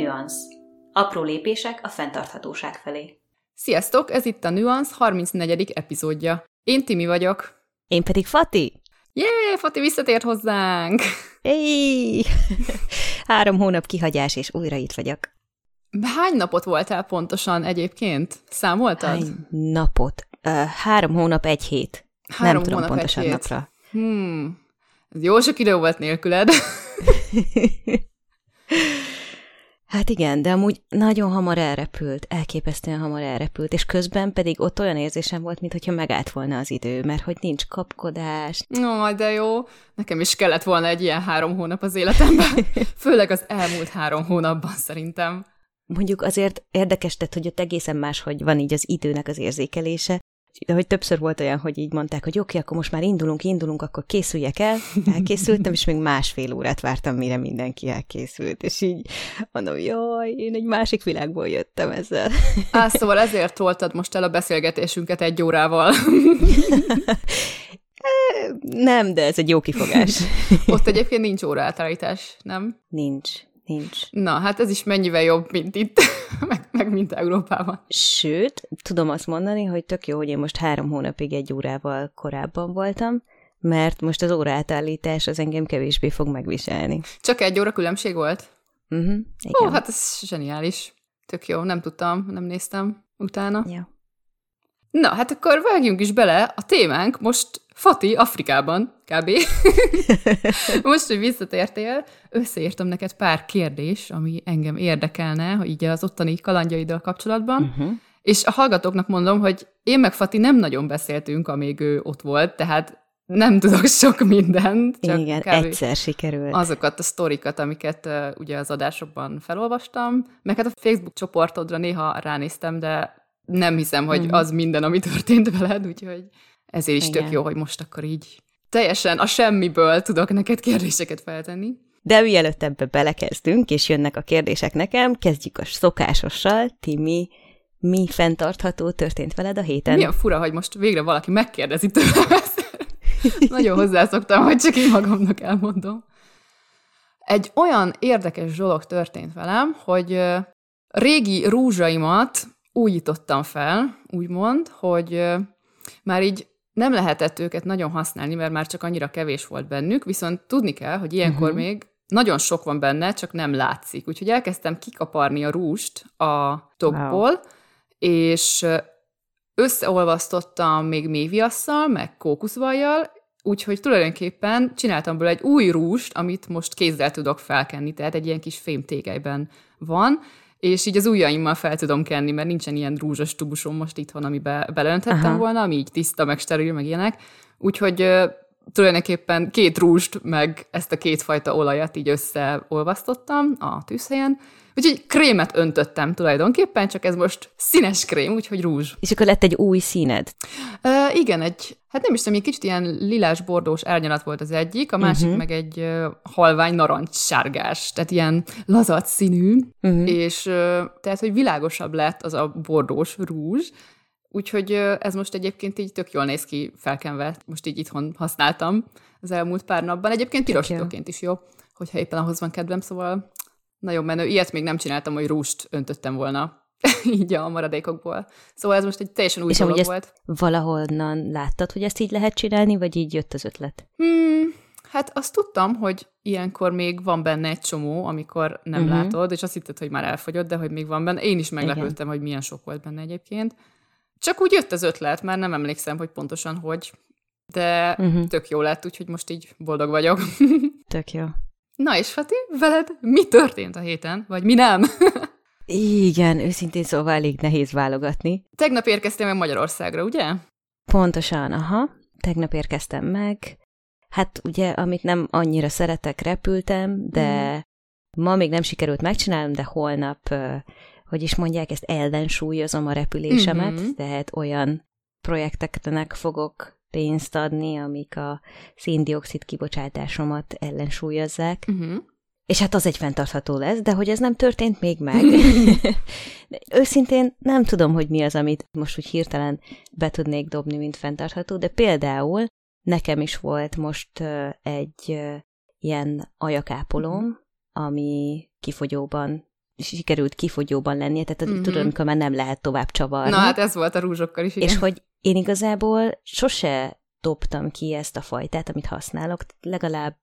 Nüansz. Apró lépések a fenntarthatóság felé. Sziasztok, ez itt a Nüansz 34. epizódja. Én Timi vagyok. Én pedig Fati. Jé, Fati visszatért hozzánk! Éj! 3 hónap kihagyás, és újra itt vagyok. Hány napot voltál pontosan egyébként? Számoltad? Hány napot? 3 hónap, 1 hét. Nem tudom pontosan napra. Ez jó sok idő volt nélküled. Hát igen, de amúgy nagyon hamar elrepült, elképesztően hamar elrepült, és közben pedig ott olyan érzésem volt, mintha megállt volna az idő, mert hogy nincs kapkodás. No, de jó, nekem is kellett volna egy ilyen 3 hónap az életemben, főleg az elmúlt 3 hónapban szerintem. Mondjuk azért érdekes tett, hogy ott egészen máshogy van így az időnek az érzékelése, de hogy többször volt olyan, hogy így mondták, hogy oké, akkor most már indulunk, akkor készüljek el. Elkészültem, és még 1,5 órát vártam, mire mindenki elkészült, és így mondom, jaj, én egy másik világból jöttem ezzel. Szóval ezért toltad most el a beszélgetésünket 1 órával. Nem, de ez egy jó kifogás. Ott egyébként nincs óraátállítás, nem? Nincs. Na, hát ez is mennyivel jobb, mint itt, meg mint Európában. Sőt, tudom azt mondani, hogy tök jó, hogy én most 3 hónapig 1 órával korábban voltam, mert most az óraátállítás az engem kevésbé fog megviselni. Csak 1 óra különbség volt? Igen. Ó, hát ez zseniális. Tök jó, nem tudtam, nem néztem utána. Ja. Na, hát akkor vágjunk is bele, a témánk most Fati Afrikában, kb. Most, hogy visszatértél, összeírtam neked pár kérdés, ami engem érdekelne, hogy így az ottani kalandjaiddal kapcsolatban, és a hallgatóknak mondom, hogy én meg Fati nem nagyon beszéltünk, amíg ő ott volt, tehát nem tudok sok mindent. Csak igen, egyszer sikerült. Azokat a sztorikat, amiket ugye az adásokban felolvastam, meg hát a Facebook csoportodra néha ránéztem, de nem hiszem, hogy az minden, ami történt veled, úgyhogy ezért is tök jó, hogy most akkor így teljesen a semmiből tudok neked kérdéseket feltenni. De mielőtt ebbe belekezdünk, és jönnek a kérdések nekem, kezdjük a szokásossal. Timi, mi fenntartható történt veled a héten? Milyen fura, hogy most végre valaki megkérdezi tőlem. Nagyon hozzászoktam, hogy csak én magamnak elmondom. Egy olyan érdekes dolog történt velem, hogy régi rúzsaimat újítottam fel, úgymond, hogy már így nem lehetett őket nagyon használni, mert már csak annyira kevés volt bennük, viszont tudni kell, hogy ilyenkor még nagyon sok van benne, csak nem látszik. Úgyhogy elkezdtem kikaparni a rúst a tokból, és összeolvasztottam még méviasszal, meg kókuszvajjal, úgyhogy tulajdonképpen csináltam belőle egy új rúst, amit most kézzel tudok felkenni, tehát egy ilyen kis fémtégelyben van, és így az ujjaimmal fel tudom kenni, mert nincsen ilyen rúzsos tubusom most itthon, amibe beleöntettem volna, ami így tiszta, meg steril, meg ilyenek. Úgyhogy tulajdonképpen 2 rúst, meg ezt a 2 fajta olajat így összeolvasztottam a tűzhelyen. Úgyhogy krémet öntöttem tulajdonképpen, csak ez most színes krém, úgyhogy rúzs. És akkor lett egy új színed? Igen, hát nem is tudom, egy kicsit ilyen lilás-bordós árnyalat volt az egyik, a másik meg egy halvány narancssárgás, tehát ilyen lazac színű, és tehát, hogy világosabb lett az a bordós rúzs, úgyhogy ez most egyébként így tök jól néz ki felkenve, most így itthon használtam az elmúlt pár napban, egyébként pirosítóként is jó, hogyha éppen ahhoz van kedvem, szóval nagyon menő, ilyet még nem csináltam, hogy rúst öntöttem volna. Így a maradékokból. Szóval ez most egy teljesen új dolog volt. Valahonnan láttad, hogy ezt így lehet csinálni, vagy így jött az ötlet? Hát azt tudtam, hogy ilyenkor még van benne egy csomó, amikor nem látod, és azt hitted, hogy már elfogyott, de hogy még van benne. Én is meglepődtem, hogy milyen sok volt benne egyébként. Csak úgy jött az ötlet, már nem emlékszem, hogy pontosan hogy, de tök jó lett, úgyhogy most így boldog vagyok. Tök jó. Na és Fati, veled mi történt a héten, vagy mi nem? Igen, őszintén szóval elég nehéz válogatni. Tegnap érkeztem meg Magyarországra, ugye? Pontosan, tegnap érkeztem meg. Hát ugye, amit nem annyira szeretek, repültem, de ma még nem sikerült megcsinálnom, de holnap, hogy is mondják, ezt ellensúlyozom a repülésemet, tehát olyan projekteknek fogok pénzt adni, amik a szén-dioxid kibocsátásomat ellensúlyozzák. És hát az egy fenntartható lesz, de hogy ez nem történt még meg. Őszintén nem tudom, hogy mi az, amit most úgy hirtelen be tudnék dobni, mint fenntartható, de például nekem is volt most egy ilyen ajakápolóm, ami kifogyóban sikerült kifogyóban lennie, tehát tudod, amikor már nem lehet tovább csavarni. Na hát ez volt a rúzsokkal is, igen. És hogy én igazából sose dobtam ki ezt a fajtát, amit használok, legalább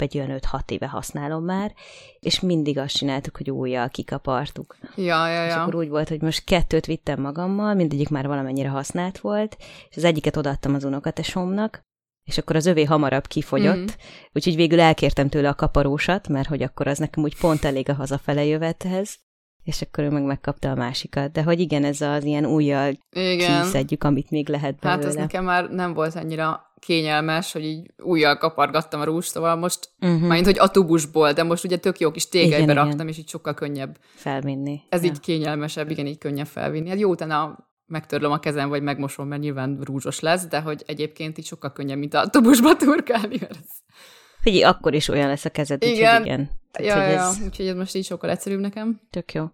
egy olyan 5-6 éve használom már, és mindig azt csináltuk, hogy újjal kikapartuk. Ja. És akkor úgy volt, hogy most 2-t vittem magammal, mindegyik már valamennyire használt volt, és az egyiket odaadtam az unokatesómnak, és akkor az övé hamarabb kifogyott, úgyhogy végül elkértem tőle a kaparósat, mert hogy akkor az nekem úgy pont elég a hazafele jövethez, és akkor ő meg megkapta a másikat. De hogy igen, ez az ilyen újjal kiszedjük, amit még lehet belőle. Hát ez nekem már nem volt annyira kényelmes, hogy így újjal kapargattam a rúst, szóval most, mint hogy atubusból, de most ugye tök jó kis tégelybe raktam, és így sokkal könnyebb felvinni. Ez így kényelmesebb, igen, így könnyebb felvinni. Hát jó, utána megtörlöm a kezem, vagy megmosom, mert nyilván rúzsos lesz, de hogy egyébként így sokkal könnyebb, mint atubusba turkálni. Figyelj, akkor is olyan lesz a kezed, úgyhogy igen. Tehát, úgyhogy ez most így sokkal egyszerűbb nekem. Tök jó.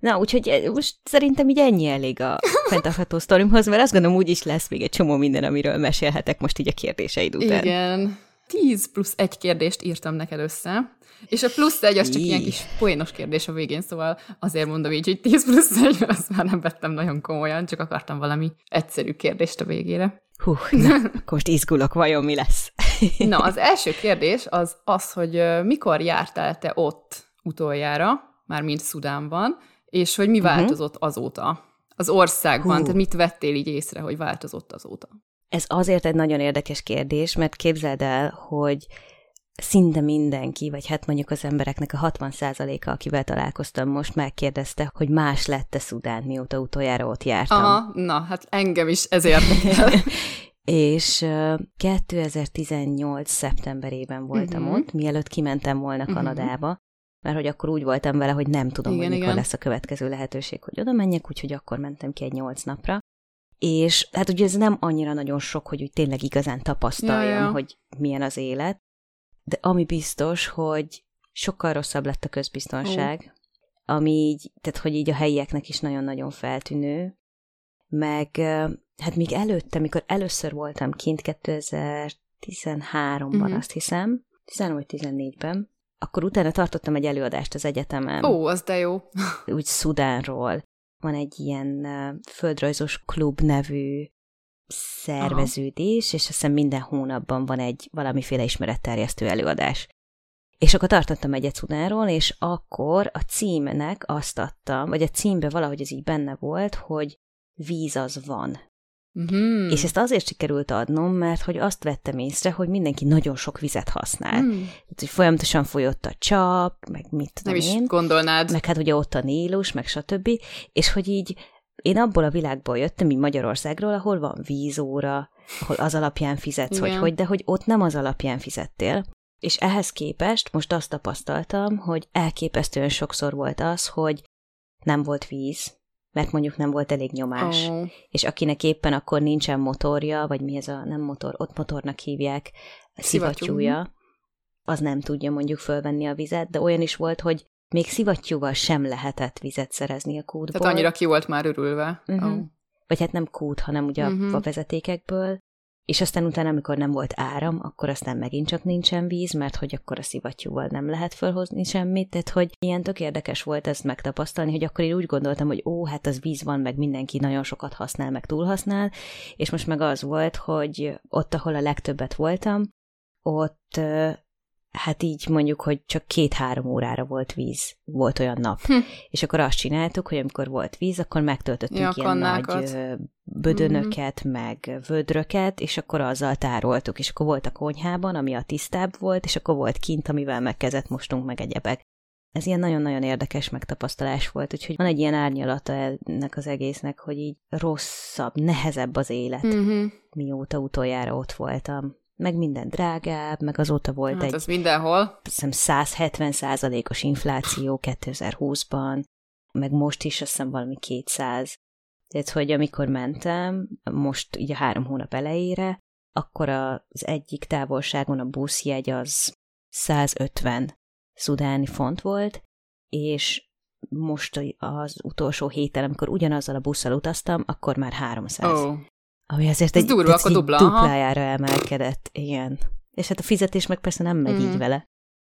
Na, úgyhogy most szerintem így ennyi elég a fenntartható sztorimhoz, mert azt gondolom, úgyis lesz még egy csomó minden, amiről mesélhetek most így a kérdéseid után. Igen. 10 plusz 1 kérdést írtam neked össze, és a plusz 1 az csak ilyen kis poénos kérdés a végén, szóval azért mondom így, hogy 10 plusz 1, mert azt már nem vettem nagyon komolyan, csak akartam valami egyszerű kérdést a végére. Hú, na, akkor most izgulok, vajon mi lesz? Na, az első kérdés az, hogy mikor jártál te ott utoljára, mármint Szudánban, és hogy mi változott azóta az országban? Tehát mit vettél így észre, hogy változott azóta? Ez azért egy nagyon érdekes kérdés, mert képzeld el, hogy szinte mindenki, vagy hát mondjuk az embereknek a 60%-a, akivel találkoztam most, megkérdezte, hogy más lett-e Szudán, mióta utoljára ott jártam. Aha, na, hát engem is ezért. És 2018. szeptemberében voltam ott, mielőtt kimentem volna Kanadába, mert hogy akkor úgy voltam vele, hogy nem tudom, hogy mikor lesz a következő lehetőség, hogy oda menjek, úgyhogy akkor mentem ki egy 8 napra. És hát ugye ez nem annyira nagyon sok, hogy úgy tényleg igazán tapasztaljam, hogy milyen az élet, de ami biztos, hogy sokkal rosszabb lett a közbiztonság, ami így, tehát hogy így a helyieknek is nagyon-nagyon feltűnő, meg hát még előtte, mikor először voltam kint 2013-ban, azt hiszem, 13-14-ben, akkor utána tartottam egy előadást az egyetemen. Ó, az de jó! Úgy Szudánról. Van egy ilyen földrajzos klub nevű szerveződés, és azt hiszem minden hónapban van egy valamiféle ismeretterjesztő előadás. És akkor tartottam egyet Szudánról, és akkor a címnek azt adtam, vagy a címben valahogy ez így benne volt, hogy víz az van. És ezt azért sikerült adnom, mert hogy azt vettem észre, hogy mindenki nagyon sok vizet használ. Tehát, hogy folyamatosan folyott a csap, meg mit tudom én. Nem is gondolnád. Meg hát ugye ott a Nílus, meg stb. És hogy így én abból a világból jöttem, így Magyarországról, ahol van vízóra, ahol az alapján fizetsz, de hogy ott nem az alapján fizettél. És ehhez képest most azt tapasztaltam, hogy elképesztően sokszor volt az, hogy nem volt víz, mert mondjuk nem volt elég nyomás. És akinek éppen akkor nincsen motorja, vagy mi ez a nem motor, ott motornak hívják, szivattyúja, az nem tudja mondjuk fölvenni a vizet, de olyan is volt, hogy még szivattyúval sem lehetett vizet szerezni a kútból. Tehát annyira ki volt már örülve. Vagy hát nem kút, hanem ugye a vezetékekből. És aztán utána, amikor nem volt áram, akkor aztán megint csak nincsen víz, mert hogy akkor a szivattyúval nem lehet fölhozni semmit, tehát hogy ilyen tök érdekes volt ezt megtapasztalni, hogy akkor én úgy gondoltam, hogy hát az víz van, meg mindenki nagyon sokat használ, meg túlhasznál, és most meg az volt, hogy ott, ahol a legtöbbet voltam, ott hát így mondjuk, hogy csak 2-3 órára volt víz, volt olyan nap. És akkor azt csináltuk, hogy amikor volt víz, akkor megtöltöttünk ilyen nagy bödönöket, meg vödröket, és akkor azzal tároltuk. És akkor volt a konyhában, ami a tisztább volt, és akkor volt kint, amivel meg kezet mostunk, meg egyebek. Ez ilyen nagyon-nagyon érdekes megtapasztalás volt, úgyhogy van egy ilyen árnyalata ennek az egésznek, hogy így rosszabb, nehezebb az élet, mióta utoljára ott voltam. Meg minden drágább, meg azóta volt hát egy... Hát ez mindenhol. Azt hiszem 170%-os infláció 2020-ban, meg most is azt hiszem valami 200. Tehát, hogy amikor mentem, most így a 3 hónap elejére, akkor az egyik távolságon a buszjegy az 150 szudáni font volt, és most az utolsó héten, amikor ugyanazzal a busszal utaztam, akkor már 300. Ami azért egy durva, duplájára emelkedett. Igen. És hát a fizetés meg persze nem megy így vele.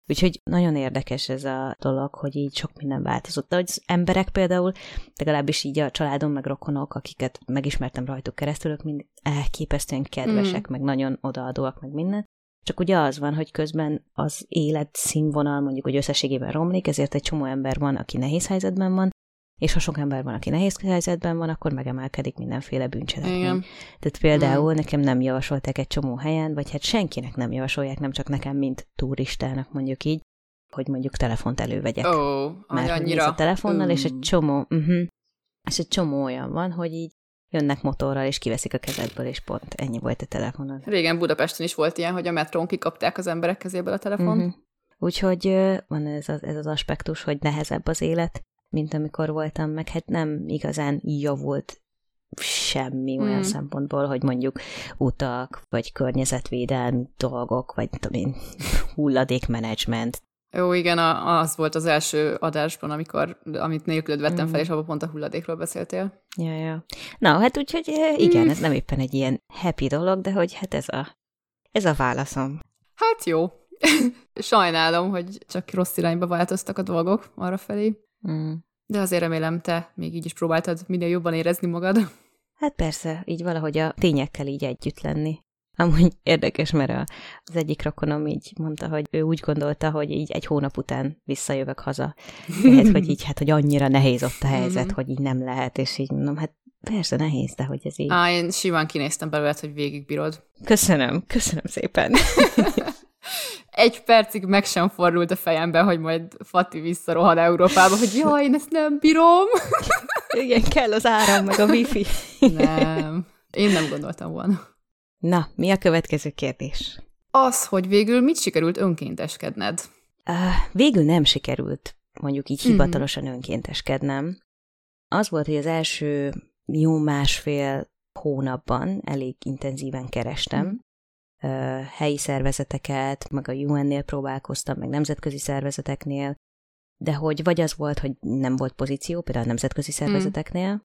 Úgyhogy nagyon érdekes ez a dolog, hogy így sok minden változott. De hogy az emberek például, legalábbis így a családom, meg rokonok, akiket megismertem rajtuk keresztül, ők mind elképesztően kedvesek, meg nagyon odaadóak, meg minden. Csak ugye az van, hogy közben az élet színvonal mondjuk, hogy összességében romlik, ezért egy csomó ember van, aki nehéz helyzetben van, és ha sok ember van, aki nehéz helyzetben van, akkor megemelkedik mindenféle bűncselekmény. Igen. Tehát például nekem nem javasolták egy csomó helyen, vagy hát senkinek nem javasolják, nem csak nekem, mint turistának mondjuk így, hogy mondjuk telefont elővegyek. Mert annyira. A telefonnal, és egy csomó, és egy csomó olyan van, hogy így jönnek motorral, és kiveszik a kezedből, és pont ennyi volt a telefonon. Régen Budapesten is volt ilyen, hogy a metrón kikapták az emberek kezéből a telefont. Úgyhogy van ez az aspektus, hogy nehezebb az élet, mint amikor voltam, meg hát nem igazán javult semmi olyan szempontból, hogy mondjuk utak, vagy környezetvédelmi dolgok, vagy hulladékmenedzsment. Jó, igen, az volt az első adásban, amit nélkülöd vettem fel, és abban pont a hulladékról beszéltél. Ja. Na, hát úgyhogy igen, ez nem éppen egy ilyen happy dolog, de hogy hát ez a válaszom. Hát jó. Sajnálom, hogy csak rossz irányba változtak a dolgok arrafelé. De azért remélem, te még így is próbáltad minél jobban érezni magad. Hát persze, így valahogy a tényekkel így együtt lenni. Amúgy érdekes, mert az egyik rokonom így mondta, hogy ő úgy gondolta, hogy így egy hónap után visszajövök haza. Tehát, hogy így, hát, hogy annyira nehéz ott a helyzet, hogy így nem lehet, és így mondom, hát persze nehéz, de hogy ez így... Én simán kinéztem belőled, hogy végigbírod. Köszönöm szépen. Egy percig meg sem fordult a fejemben, hogy majd Fati visszarohan Európába, hogy jaj, én ezt nem bírom. Igen, kell az áram, meg a wifi. Nem, én nem gondoltam volna. Na, mi a következő kérdés? Az, hogy végül mit sikerült önkénteskedned? Végül nem sikerült, mondjuk így hivatalosan önkénteskednem. Az volt, hogy az első jó másfél hónapban elég intenzíven kerestem, helyi szervezeteket, meg a UN-nél próbálkoztam, meg nemzetközi szervezeteknél, de hogy vagy az volt, hogy nem volt pozíció, például a nemzetközi szervezeteknél,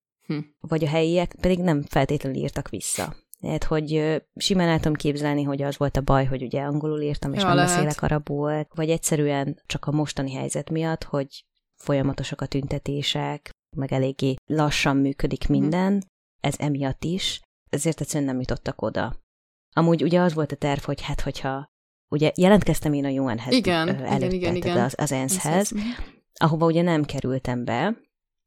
vagy a helyiek pedig nem feltétlenül írtak vissza. Tehát, hogy simán el tudom képzelni, hogy az volt a baj, hogy ugye angolul írtam, és nem beszélek arabul, vagy egyszerűen csak a mostani helyzet miatt, hogy folyamatosak a tüntetések, meg eléggé lassan működik minden, ez emiatt is, ezért egyszerűen nem jutottak oda. Amúgy ugye az volt a terv, hogy hát, hogyha ugye jelentkeztem én a UN-hez előtte, az ENSZ-hez, ahova ugye nem kerültem be,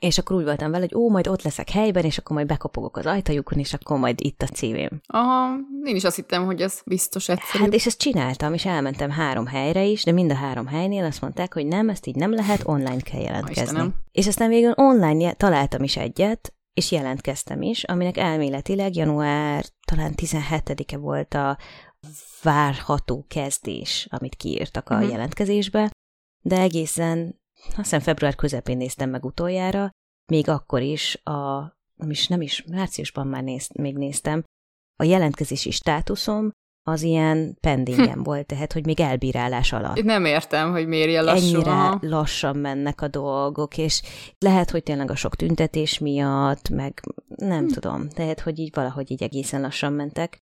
és akkor úgy voltam vele, hogy majd ott leszek helyben, és akkor majd bekopogok az ajtajukon, és akkor majd itt a cv-m. Aha, én is azt hittem, hogy ez biztos egyszerű. Hát és ezt csináltam, és elmentem 3 helyre is, de mind a 3 helynél azt mondták, hogy nem, ezt így nem lehet, online kell jelentkezni. És aztán végül online találtam is egyet, és jelentkeztem is, aminek elméletileg január talán 17-e volt a várható kezdés, amit kiírtak a jelentkezésbe, de egészen, azt hiszem február közepén néztem meg utoljára, még akkor is, márciusban már néztem, a jelentkezési státuszom az ilyen pendingen volt, tehát, hogy még elbírálás alatt. Nem értem, hogy miért ilyen lassú. Ennyire lassan mennek a dolgok, és lehet, hogy tényleg a sok tüntetés miatt, meg nem tudom, tehát, hogy így valahogy így egészen lassan mentek.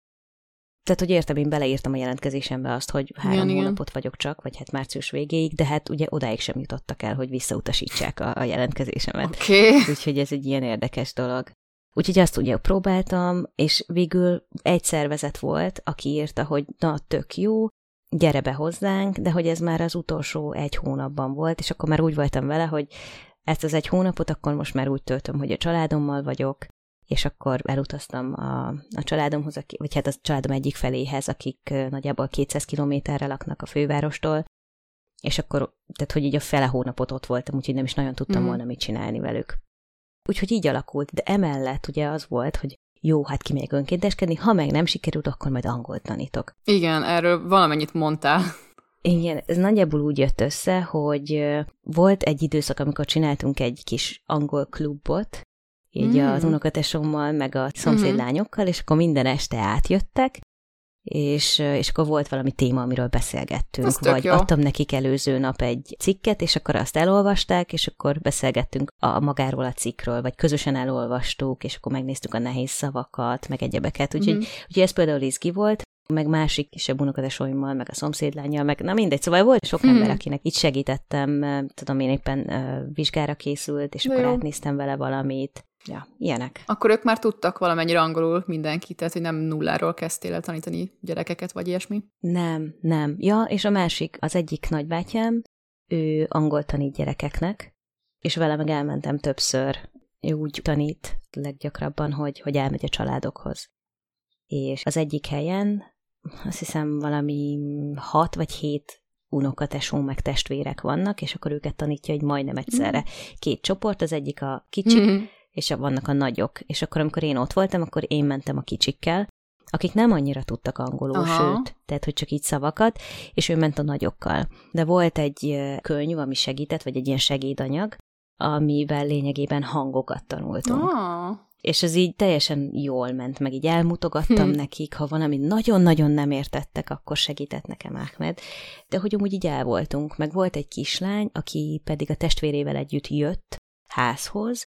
Tehát, hogy értem, én beleírtam a jelentkezésembe azt, hogy 3 hónapot vagyok csak, vagy hát március végéig, de hát ugye odáig sem jutottak el, hogy visszautasítsák a jelentkezésemet. Okay. Úgyhogy ez egy ilyen érdekes dolog. Úgyhogy azt ugye próbáltam, és végül egy szervezet volt, aki írta, hogy na, tök jó, gyere be hozzánk, de hogy ez már az utolsó 1 hónapban volt, és akkor már úgy voltam vele, hogy ezt az 1 hónapot akkor most már úgy töltöm, hogy a családommal vagyok, és akkor elutaztam a családomhoz, vagy hát a családom egyik feléhez, akik nagyjából 200 kilométerre laknak a fővárostól, és akkor, tehát hogy így a fele hónapot ott voltam, úgyhogy nem is nagyon tudtam volna mit csinálni velük. Úgyhogy így alakult, de emellett ugye az volt, hogy jó, hát kimegyek önkénteskedni, ha meg nem sikerült, akkor majd angolt tanítok. Igen, erről valamennyit mondtál. Igen, ez nagyjából úgy jött össze, hogy volt egy időszak, amikor csináltunk egy kis angol klubot, így az unokatesommal, meg a szomszédlányokkal, és akkor minden este átjöttek, és akkor volt valami téma, amiről beszélgettünk, vagy adtam nekik előző nap egy cikket, és akkor azt elolvasták, és akkor beszélgettünk magáról a cikkről, vagy közösen elolvastuk, és akkor megnéztük a nehéz szavakat, meg egyebeket, úgyhogy ez például izgi volt, meg másik kisebb unokatesóimmal, meg a szomszédlányjal, meg na mindegy, szóval volt sok ember, akinek itt segítettem, tudom én éppen vizsgára készült, és akkor átnéztem vele valamit. Ja, ilyenek. Akkor ők már tudtak valamennyire angolul mindenki, tehát hogy nem nulláról kezdtél el tanítani gyerekeket, vagy ilyesmi? Nem. Ja, és a másik, az egyik nagybátyám, ő angol tanít gyerekeknek, és vele meg elmentem többször. Ő úgy tanít leggyakrabban, hogy elmegy a családokhoz. És az egyik helyen, azt hiszem valami 6 vagy 7 unokatesó meg testvérek vannak, és akkor őket tanítja, hogy majdnem egyszerre. 2 csoport, az egyik a kicsik, és vannak a nagyok. És akkor, amikor én ott voltam, akkor én mentem a kicsikkel, akik nem annyira tudtak angolul, sőt, tehát, hogy csak így szavakat, és ő ment a nagyokkal. De volt egy könyv, ami segített, vagy egy ilyen segédanyag, amivel lényegében hangokat tanultunk. Oh. És ez így teljesen jól ment, meg így elmutogattam nekik, ha valami nagyon-nagyon nem értettek, akkor segített nekem Ahmed. De hogy amúgy így el voltunk, meg volt egy kislány, aki pedig a testvérével együtt jött házhoz,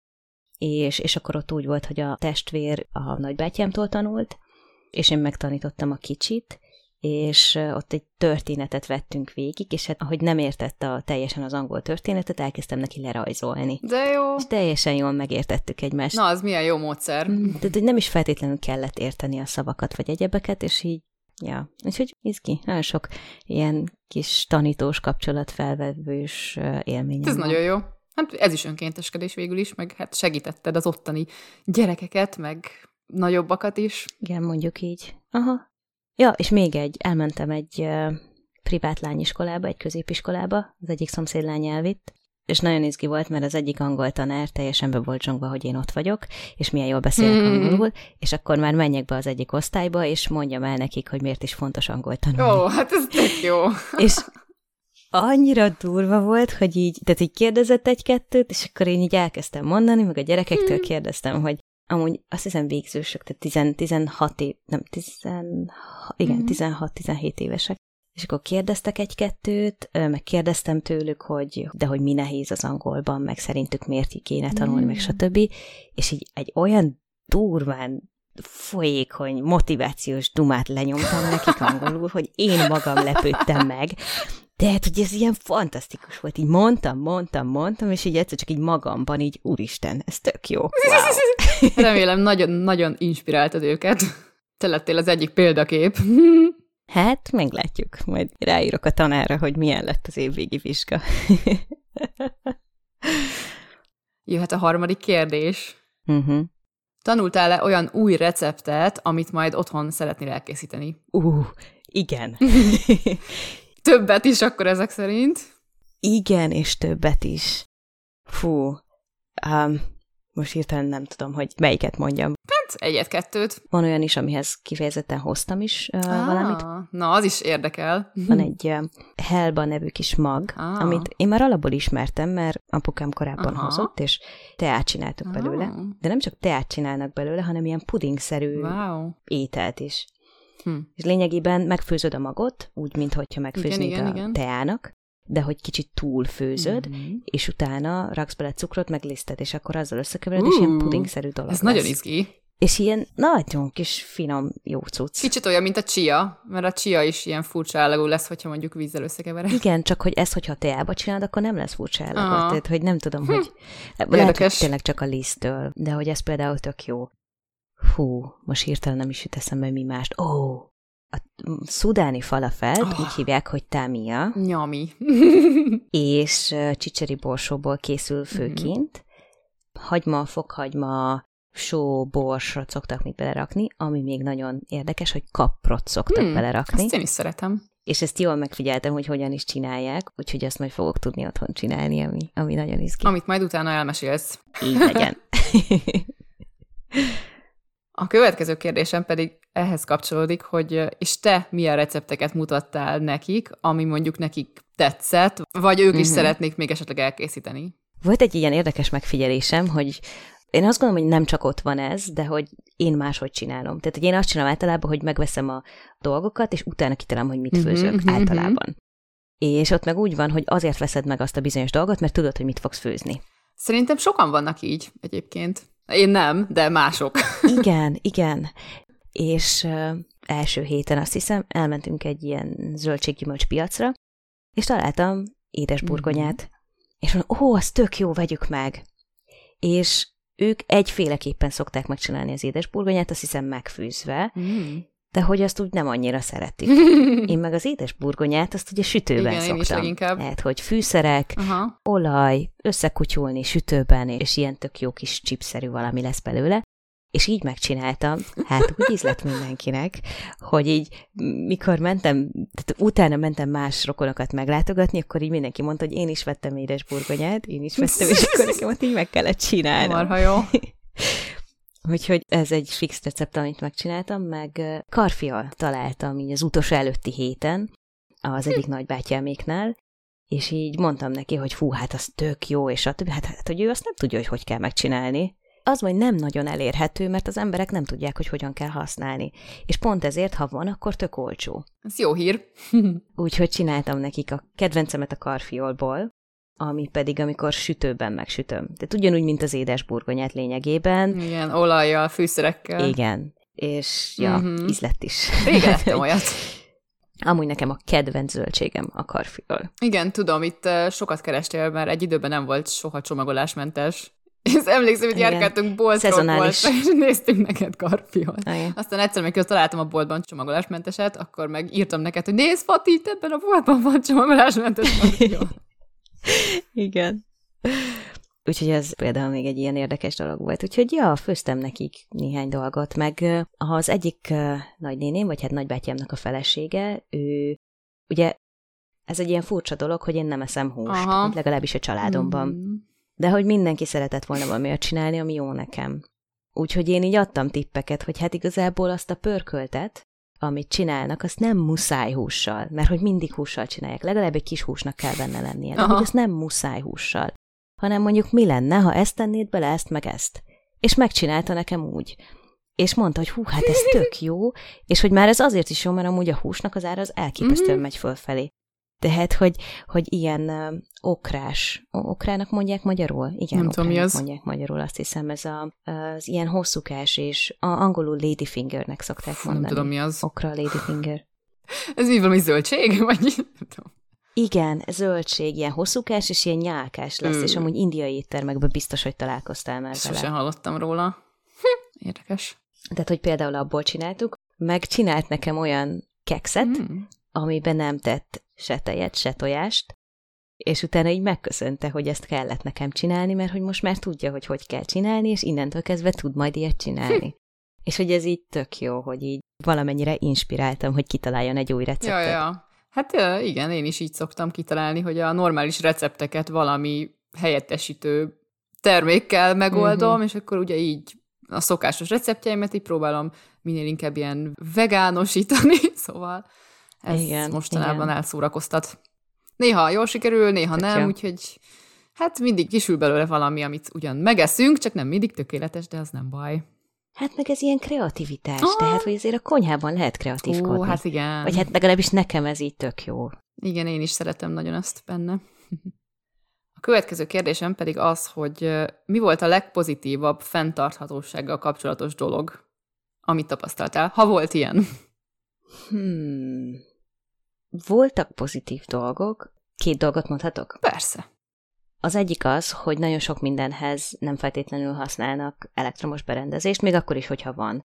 és akkor ott úgy volt, hogy a testvér a nagybátyámtól tanult, és én megtanítottam a kicsit, és ott egy történetet vettünk végig, és hát ahogy nem értette teljesen az angol történetet, elkezdtem neki lerajzolni. De jó! És teljesen jól megértettük egymást. Na, az milyen jó módszer! Tehát, hogy nem is feltétlenül kellett érteni a szavakat, vagy egyebeket, és így, ja. Úgyhogy izgi, nagyon sok ilyen kis tanítós kapcsolatfelvevős élmény. Ez nagyon jó. Hát ez is önkénteskedés végül is, meg hát segítetted az ottani gyerekeket, meg nagyobbakat is. Igen, mondjuk így. Aha. Ja, és még elmentem egy privát lányiskolába, egy középiskolába, az egyik szomszédlány elvitt, és nagyon izgi volt, mert az egyik angol tanár teljesen be volt zsongva, hogy én ott vagyok, és milyen jól beszélek angolul, és akkor már menjek be az egyik osztályba, és mondjam el nekik, hogy miért is fontos angol tanulni. Ó, hát ez tök jó. És annyira durva volt, hogy így, tehát így kérdezett 1-2, és akkor én így elkezdtem mondani, meg a gyerekektől kérdeztem, hogy amúgy azt hiszem végzősök, tehát 16-17 évesek. És akkor kérdeztek 1-2, meg kérdeztem tőlük, hogy de hogy mi nehéz az angolban, meg szerintük miért kéne tanulni, meg stb. És így egy olyan durván folyékony, motivációs dumát lenyomtam nekik angolul, hogy én magam lepődtem meg. Tehát, hogy ez ilyen fantasztikus volt, így mondtam, és így egyszer csak így magamban így, úristen, ez tök jó. Wow. Remélem, nagyon-nagyon inspiráltad őket. Te lettél az egyik példakép. Hát, meglátjuk. Majd ráírok a tanára, hogy milyen lett az évvégi vizsga. Jöhet a harmadik kérdés. Tanultál-e olyan új receptet, amit majd otthon szeretnél elkészíteni? Igen. Többet is akkor ezek szerint? Igen, és többet is. Fú, most hirtelen nem tudom, hogy melyiket mondjam. Hát, 1-2. Van olyan is, amihez kifejezetten hoztam is valamit. Na, az is érdekel. Van egy Helba nevű kis mag, amit én már alapból ismertem, mert apukám korábban hozott, és teát csináltuk belőle. De nem csak teát csinálnak belőle, hanem ilyen pudingszerű ételt is. És lényegében megfőzöd a magot, úgy, mintha megfőznéd igen. teának, de hogy kicsit túlfőzöd, és utána raksz bele cukrot, meg lisztet, és akkor azzal összekevered, és ilyen pudingszerű dolog ez lesz. Nagyon izgi. És ilyen nagyon kis finom jó cucc. Kicsit olyan, mint a chia, mert a chia is ilyen furcsa állagú lesz, hogyha mondjuk vízzel összekevered. Igen, csak hogy ez, hogyha teába csinálod, akkor nem lesz furcsa állagú. Tehát, hogy nem tudom, hogy... Lehet, hogy tényleg csak a liszttől, de hogy ez például tök jó. Hú, most hirtelen nem is jut eszembe, mi mást. A szudáni falafelt úgy hívják, hogy támia. Nyami. És csicseri borsóból készül főként. Hagyma, fokhagyma, só, borsot szoktak még belerakni, ami még nagyon érdekes, hogy kaprot szoktak belerakni. Ezt én is szeretem. És ezt jól megfigyeltem, hogy hogyan is csinálják, úgyhogy ezt majd fogok tudni otthon csinálni, ami nagyon izgi. Amit majd utána elmesélsz. Így legyen. A következő kérdésem pedig ehhez kapcsolódik, hogy és te milyen recepteket mutattál nekik, ami mondjuk nekik tetszett, vagy ők is szeretnék még esetleg elkészíteni? Volt egy ilyen érdekes megfigyelésem, hogy én azt gondolom, hogy nem csak ott van ez, de hogy én máshogy csinálom. Tehát, hogy én azt csinálom általában, hogy megveszem a dolgokat, és utána kitalálom, hogy mit főzök általában. És ott meg úgy van, hogy azért veszed meg azt a bizonyos dolgot, mert tudod, hogy mit fogsz főzni. Szerintem sokan vannak így egyébként. Én nem, de mások. Igen. és első héten azt hiszem, elmentünk egy ilyen zöldséggyümölcs piacra, és találtam édes burgonyát, és mondom, ó, az tök jó, vegyük meg. És ők egyféleképpen szokták megcsinálni az édesburgonyát, azt hiszem megfűzve, de hogy azt úgy nem annyira szeretik. Én meg az édesburgonyát azt ugye sütőben szoktam. Tehát, hogy fűszerek, olaj, összekutyulni sütőben, és ilyen tök jó kis csipszerű valami lesz belőle. És így megcsináltam, hát úgy ízlett mindenkinek, hogy így mikor mentem, tehát utána mentem más rokonokat meglátogatni, akkor így mindenki mondta, hogy én is vettem édes burgonyát, és akkor nekem ott így meg kellett csinálnom. Marha jó. Úgyhogy ez egy fix recept, amit megcsináltam, meg karfiol találtam így az utolsó előtti héten, az egyik nagybátyáméknál, és így mondtam neki, hogy fú, hát az tök jó, és stb. Hát, hogy ő azt nem tudja, hogy hogy kell megcsinálni. Az majd nem nagyon elérhető, mert az emberek nem tudják, hogy hogyan kell használni. És pont ezért, ha van, akkor tök olcsó. Ez jó hír. Úgyhogy csináltam nekik a kedvencemet a karfiolból, ami pedig amikor sütőben megsütöm. Tehát ugyanúgy, mint az édesburgonyát lényegében. Igen, olajjal, fűszerekkel. Igen. És ja, ízlett is. Régen ettem olyat. Amúgy nekem a kedvenc zöldségem a karfiol. Igen, tudom, itt sokat kerestél, mert egy időben nem volt soha csomagolásmentes. És emlékszem, hogy járkáltunk boltról, és néztünk neked karfiolt. Aztán egyszer, amikor találtam a boltban csomagolásmenteset, akkor meg írtam neked, hogy nézd, Fati, itt ebben a boltban van csomagolásmentes karfiolt. Igen. Úgyhogy ez például még egy ilyen érdekes dolog volt. Úgyhogy ja, főztem nekik néhány dolgot, meg az egyik nagynéném, vagy hát nagybátyámnak a felesége, ő ugye ez egy ilyen furcsa dolog, hogy én nem eszem húst, legalábbis a családomban. De hogy mindenki szeretett volna valamiért csinálni, ami jó nekem. Úgyhogy én így adtam tippeket, hogy hát igazából azt a pörköltet, amit csinálnak, azt nem muszáj hússal, mert hogy mindig hússal csinálják, legalább egy kis húsnak kell benne lennie, de hogy azt nem muszáj hússal, hanem mondjuk mi lenne, ha ezt tennéd bele, ezt meg ezt. És megcsinálta nekem úgy. És mondta, hogy hú, hát ez tök jó, és hogy már ez azért is jó, mert amúgy a húsnak az ára az elképesztően megy fölfelé. Tehát, hogy ilyen okrás, okrának mondják magyarul? Igen, nem tudom, mi az. Mondják magyarul, azt hiszem, ez az ilyen hosszúkás, és angolul ladyfingernek szokták mondani. Nem tudom, mi az. Okra ladyfinger. Ez mi valami zöldség? Vagy nem tudom. Igen, zöldség, ilyen hosszúkás, és ilyen nyálkás lesz, és amúgy indiai éttermekben biztos, hogy találkoztál már vele. Sosem hallottam róla. Érdekes. Tehát, hogy például abból csináltuk, meg csinált nekem olyan kekszet, amiben nem tett se tejet, se tojást, és utána így megköszönte, hogy ezt kellett nekem csinálni, mert hogy most már tudja, hogy hogy kell csinálni, és innentől kezdve tud majd ilyet csinálni. És hogy ez így tök jó, hogy így valamennyire inspiráltam, hogy kitaláljon egy új receptet. Ja. Hát igen, én is így szoktam kitalálni, hogy a normális recepteket valami helyettesítő termékkel megoldom, és akkor ugye így a szokásos receptjeimet így próbálom minél inkább ilyen vegánosítani, szóval... Ez igen, mostanában elszórakoztat. Néha jól sikerül, néha nem, úgyhogy hát mindig kisül belőle valami, amit ugyan megeszünk, csak nem mindig tökéletes, de az nem baj. Hát meg ez ilyen kreativitás, tehát hogy azért a konyhában lehet kreatívkodni. Ó, hát igen. Vagy hát legalábbis nekem ez így tök jó. Igen, én is szeretem nagyon ezt benne. A következő kérdésem pedig az, hogy mi volt a legpozitívabb fenntarthatósággal kapcsolatos dolog, amit tapasztaltál, ha volt ilyen? Voltak pozitív dolgok. 2 dolgot mondhatok? Persze. Az egyik az, hogy nagyon sok mindenhez nem feltétlenül használnak elektromos berendezést, még akkor is, hogyha van.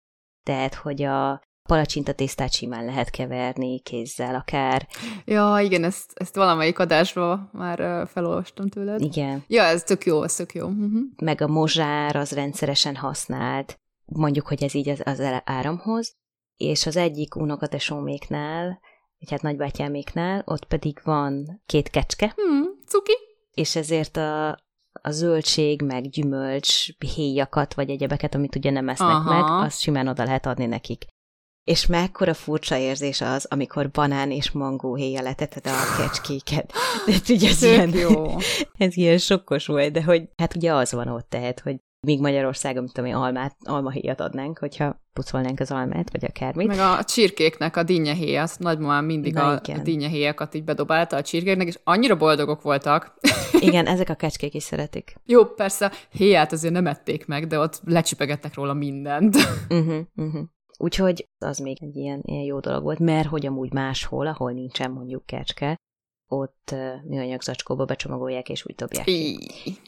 Tehát, hogy a palacsintatésztát simán lehet keverni kézzel akár. Ja, igen, ezt valamelyik adásban már felolvastam tőled. Igen. Ja, ez tök jó, ez tök jó. Meg a mozsár az rendszeresen használt, mondjuk, hogy ez így az áramhoz. És az egyik unokatesóméknál, vagy hát nagybátyáméknál, ott pedig van 2 kecske. Cuki. És ezért a zöldség, meg gyümölcs, héjakat, vagy egyebeket, amit ugye nem esznek meg, azt simán oda lehet adni nekik. És mekkora furcsa érzés az, amikor banán és mangó héja leteted a kecskéket. De ugye ez ilyen jó. Ez ilyen sokkos volt, de hogy hát ugye az van ott, tehát, hogy míg Magyarországon, mint ami almahéjat adnánk, hogyha pucolnánk az almát, vagy akármit. Meg a csirkéknek a dinnyehéjat, nagymamám mindig a dinnyehéjakat így bedobálta a csirkéknek, és annyira boldogok voltak. Igen, ezek a kecskék is szeretik. Jó, persze, héját azért nem ették meg, de ott lecsipegettek róla mindent. Úgyhogy az még egy ilyen jó dolog volt, mert hogy amúgy máshol, ahol nincsen mondjuk kecske, ott műanyag zacskóba becsomagolják, és úgy dobják ki.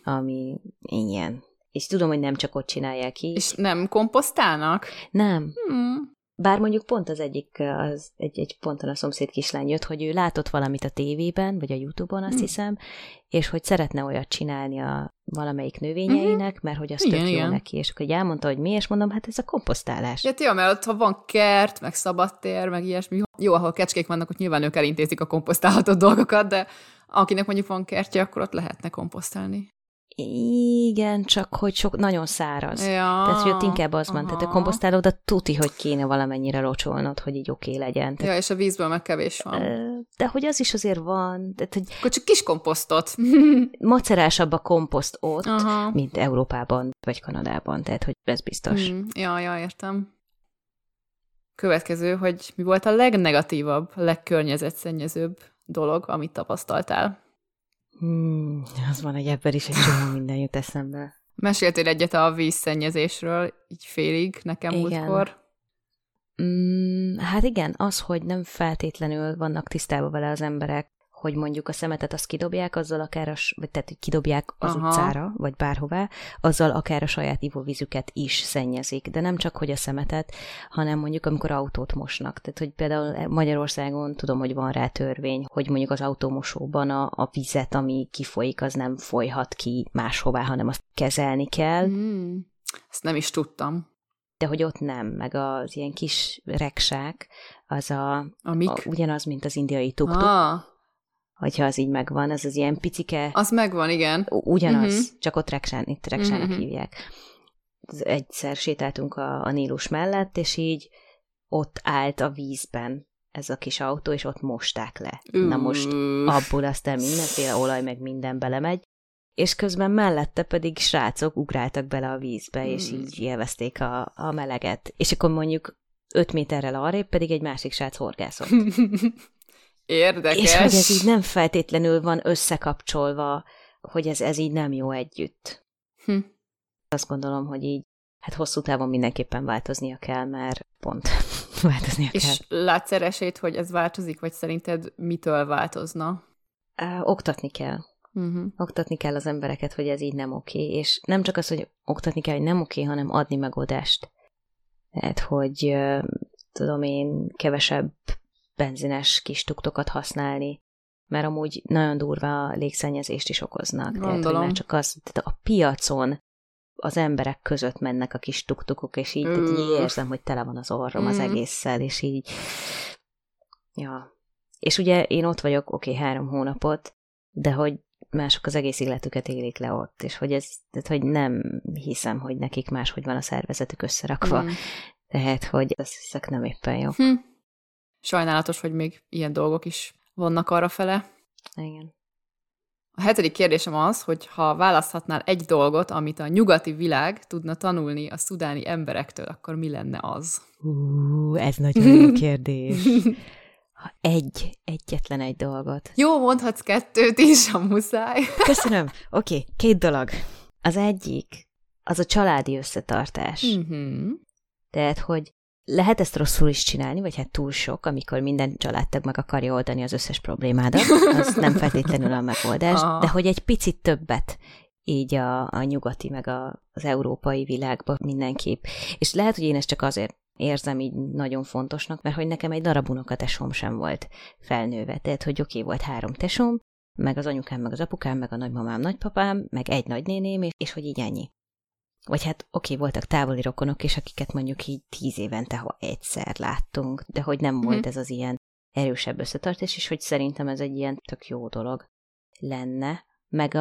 Ami ilyen. És tudom, hogy nem csak ott csinálják ki. És nem komposztálnak? Nem. Bár mondjuk pont az egyik, az egy ponton a szomszéd kislány jött, hogy ő látott valamit a tévében, vagy a YouTube-on, azt hiszem, és hogy szeretne olyat csinálni a valamelyik növényeinek, mert hogy az tök jó neki. És akkor így elmondta, hogy mi, és mondom, hát ez a komposztálás. Hát jó, mert ott, ha van kert, meg szabadtér, meg ilyesmi, jó, ahol kecskék vannak, ott nyilván ők elintézik a komposztálható dolgokat, de akinek mondjuk van kertje, akkor ott lehetne komposztálni. Igen, csak hogy sok nagyon száraz. Ja, tehát, hogy ott inkább az van, tehát a komposztálód, de tuti, hogy kéne valamennyire locsolnod, hogy így oké legyen. Tehát, ja, és a vízből meg kevés van. De hogy az is azért van. Tehát, hogy akkor csak kis komposztot. Macerásabb a komposzt ott, mint Európában, vagy Kanadában, tehát, hogy ez biztos. Ja, értem. Következő, hogy mi volt a legnegatívabb, legkörnyezetszennyezőbb dolog, amit tapasztaltál? Az van, hogy ebben is egy csomó minden jut eszembe. Meséltél egyet a vízszennyezésről, így félig nekem múltkor. Hát igen, az, hogy nem feltétlenül vannak tisztában vele az emberek, hogy mondjuk a szemetet azt kidobják, azzal akár tehát kidobják az utcára, vagy bárhová, azzal akár a saját ivóvízüket is szennyezik. De nem csak, hogy a szemetet, hanem mondjuk, amikor autót mosnak. Tehát, hogy például Magyarországon tudom, hogy van rá törvény, hogy mondjuk az autómosóban a vizet, ami kifolyik, az nem folyhat ki máshová, hanem azt kezelni kell. Ezt nem is tudtam. De hogy ott nem, meg az ilyen kis reksák, az ugyanaz, mint az indiai tuk-tuk. Hogyha az így megvan, az ilyen picike... Az megvan, igen. Ugyanaz, csak ott reksának hívják. Egyszer sétáltunk a Nílus mellett, és így ott állt a vízben ez a kis autó, és ott mosták le. Na most abból aztán mindenféle olaj, meg minden belemegy, és közben mellette pedig srácok ugráltak bele a vízbe, és így élvezték a meleget. És akkor mondjuk 5 méterrel arrébb pedig egy másik srác horgászott. Érdekes. És hogy ez így nem feltétlenül van összekapcsolva, hogy ez így nem jó együtt. Azt gondolom, hogy így hát hosszú távon mindenképpen változnia kell, mert pont változnia kell. És látsz esélyt, hogy ez változik, vagy szerinted mitől változna? Oktatni kell. Oktatni kell az embereket, hogy ez így nem oké. És nem csak az, hogy oktatni kell, hogy nem oké, hanem adni megoldást. Tehát, hogy tudom én, kevesebb benzines kis tuktokat használni, mert amúgy nagyon durva a légszennyezést is okoznak. Gondolom. Tehát, hogy már csak az, tehát a piacon az emberek között mennek a kis tuktukok, és így, érzem, hogy tele van az orrom az egésszel, és így... Ja. És ugye én ott vagyok, oké, 3 hónapot, de hogy mások az egész életüket élik le ott, és hogy ez, tehát, hogy nem hiszem, hogy nekik máshogy van a szervezetük összerakva. Tehát, hogy ez hiszek nem éppen jó. Sajnálatos, hogy még ilyen dolgok is vannak arrafele. Igen. A 7. kérdésem az, hogy ha választhatnál egy dolgot, amit a nyugati világ tudna tanulni a szudáni emberektől, akkor mi lenne az? Ez nagyon jó kérdés. Ha egyetlen egy dolgot. Jó, mondhatsz 2 is, ha muszáj. Köszönöm. Oké, 2 dolog. Az egyik, az a családi összetartás. Tehát, hogy lehet ezt rosszul is csinálni, vagy hát túl sok, amikor minden családtag meg akarja oldani az összes problémádat, az nem feltétlenül a megoldás, de hogy egy picit többet így a nyugati, meg az európai világban mindenképp. És lehet, hogy én ezt csak azért érzem így nagyon fontosnak, mert hogy nekem egy darab unokatesom sem volt felnőve. Tehát, hogy oké, volt 3 tesóm, meg az anyukám, meg az apukám, meg a nagymamám, nagypapám, meg egy nagynéném, és hogy így ennyi. Vagy hát oké, voltak távoli rokonok, és akiket mondjuk így 10 évente, ha egyszer láttunk, de hogy nem volt ez az ilyen erősebb összetartás, és hogy szerintem ez egy ilyen tök jó dolog lenne, meg